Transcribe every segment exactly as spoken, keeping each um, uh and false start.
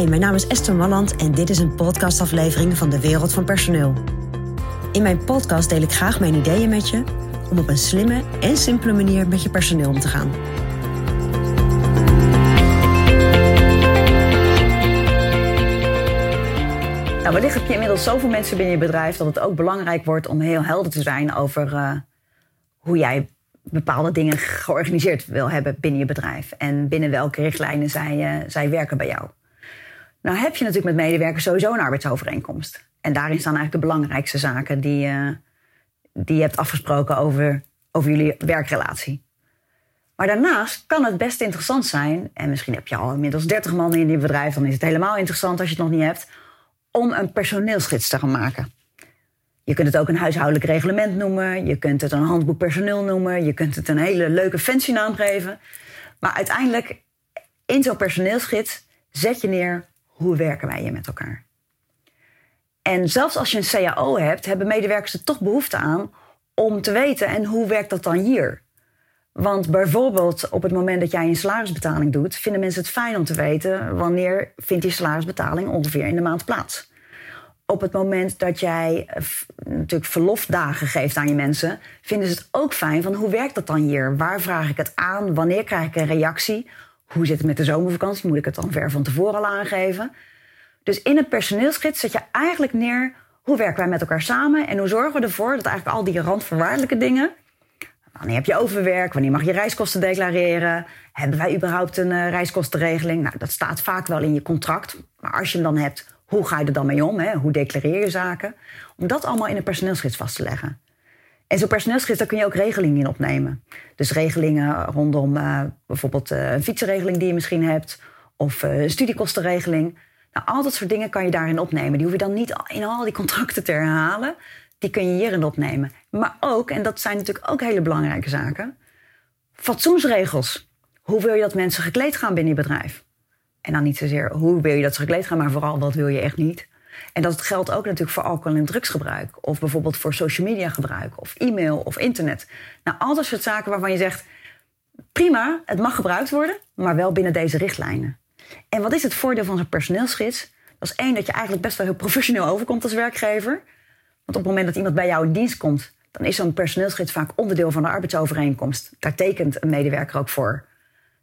Hi, mijn naam is Esther Walland en dit is een podcastaflevering van De Wereld van Personeel. In mijn podcast deel ik graag mijn ideeën met je om op een slimme en simpele manier met je personeel om te gaan. Nou, wellicht heb je inmiddels zoveel mensen binnen je bedrijf dat het ook belangrijk wordt om heel helder te zijn over uh, hoe jij bepaalde dingen georganiseerd wil hebben binnen je bedrijf. En binnen welke richtlijnen zij, uh, zij werken bij jou. Nou heb je natuurlijk met medewerkers sowieso een arbeidsovereenkomst. En daarin staan eigenlijk de belangrijkste zaken die, uh, die je hebt afgesproken over, over jullie werkrelatie. Maar daarnaast kan het best interessant zijn, en misschien heb je al inmiddels dertig man in je bedrijf, dan is het helemaal interessant als je het nog niet hebt, om een personeelsgids te gaan maken. Je kunt het ook een huishoudelijk reglement noemen, je kunt het een handboek personeel noemen, je kunt het een hele leuke fancy naam geven. Maar uiteindelijk, in zo'n personeelsgids zet je neer: hoe werken wij hier met elkaar? En zelfs als je een C A O hebt, hebben medewerkers er toch behoefte aan om te weten: en hoe werkt dat dan hier? Want bijvoorbeeld op het moment dat jij een salarisbetaling doet, vinden mensen het fijn om te weten wanneer vindt die salarisbetaling ongeveer in de maand plaats. Op het moment dat jij natuurlijk verlofdagen geeft aan je mensen, vinden ze het ook fijn van: hoe werkt dat dan hier? Waar vraag ik het aan? Wanneer krijg ik een reactie? Hoe zit het met de zomervakantie? Moet ik het dan ver van tevoren al aangeven? Dus in het personeelsgids zet je eigenlijk neer: hoe werken wij met elkaar samen? En hoe zorgen we ervoor dat eigenlijk al die randvoorwaardelijke dingen... wanneer heb je overwerk? Wanneer mag je reiskosten declareren? Hebben wij überhaupt een uh, reiskostenregeling? Nou, dat staat vaak wel in je contract. Maar als je hem dan hebt, hoe ga je er dan mee om? Hè? Hoe declareer je zaken? Om dat allemaal in een personeelsgids vast te leggen. En zo'n personeelsgids, daar kun je ook regelingen in opnemen. Dus regelingen rondom uh, bijvoorbeeld uh, een fietsenregeling die je misschien hebt. Of uh, een studiekostenregeling. Nou, al dat soort dingen kan je daarin opnemen. Die hoef je dan niet in al die contracten te herhalen. Die kun je hierin opnemen. Maar ook, en dat zijn natuurlijk ook hele belangrijke zaken, fatsoensregels. Hoe wil je dat mensen gekleed gaan binnen je bedrijf? En dan niet zozeer hoe wil je dat ze gekleed gaan, maar vooral wat wil je echt niet. En dat geldt ook natuurlijk voor alcohol- en drugsgebruik. Of bijvoorbeeld voor social media gebruik. Of e-mail of internet. Nou, al dat soort zaken waarvan je zegt: prima, het mag gebruikt worden, maar wel binnen deze richtlijnen. En wat is het voordeel van zo'n personeelsgids? Dat is één, dat je eigenlijk best wel heel professioneel overkomt als werkgever. Want op het moment dat iemand bij jou in dienst komt, dan is zo'n personeelsgids vaak onderdeel van de arbeidsovereenkomst. Daar tekent een medewerker ook voor.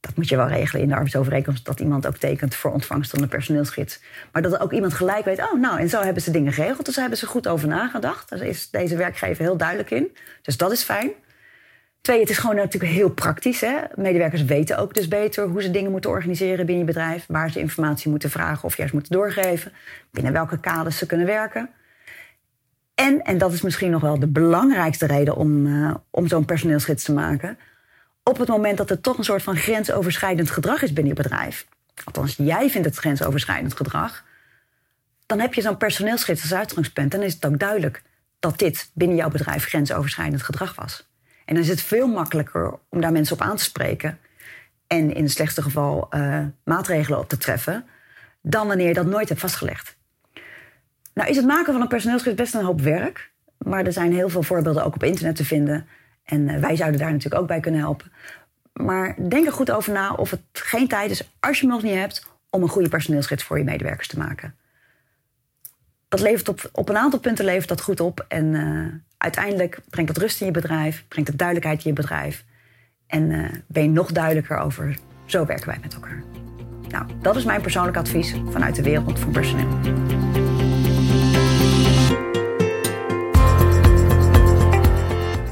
Dat moet je wel regelen in de arbeidsovereenkomst, dat iemand ook tekent voor ontvangst van de personeelsgids. Maar dat ook iemand gelijk weet: oh, nou, en zo hebben ze dingen geregeld. Dus daar hebben ze goed over nagedacht. Daar is deze werkgever heel duidelijk in. Dus dat is fijn. Twee, het is gewoon natuurlijk heel praktisch. Hè? Medewerkers weten ook dus beter hoe ze dingen moeten organiseren binnen je bedrijf. Waar ze informatie moeten vragen of juist moeten doorgeven. Binnen welke kaders ze kunnen werken. En, en dat is misschien nog wel de belangrijkste reden om, uh, om zo'n personeelsgids te maken. Op het moment dat er toch een soort van grensoverschrijdend gedrag is binnen je bedrijf. Althans, jij vindt het grensoverschrijdend gedrag. Dan heb je zo'n personeelsgids als uitgangspunt. Dan is het ook duidelijk dat dit binnen jouw bedrijf grensoverschrijdend gedrag was. En dan is het veel makkelijker om daar mensen op aan te spreken. En in het slechtste geval uh, maatregelen op te treffen. Dan wanneer je dat nooit hebt vastgelegd. Nou is het maken van een personeelsgids best een hoop werk. Maar er zijn heel veel voorbeelden ook op internet te vinden. En wij zouden daar natuurlijk ook bij kunnen helpen. Maar denk er goed over na of het geen tijd is, als je hem nog niet hebt, om een goede personeelsgids voor je medewerkers te maken. Dat levert op, op een aantal punten levert dat goed op. En uh, uiteindelijk brengt dat rust in je bedrijf, brengt dat duidelijkheid in je bedrijf. En uh, ben je nog duidelijker over: zo werken wij met elkaar. Nou, dat is mijn persoonlijk advies vanuit De Wereld van Personeel.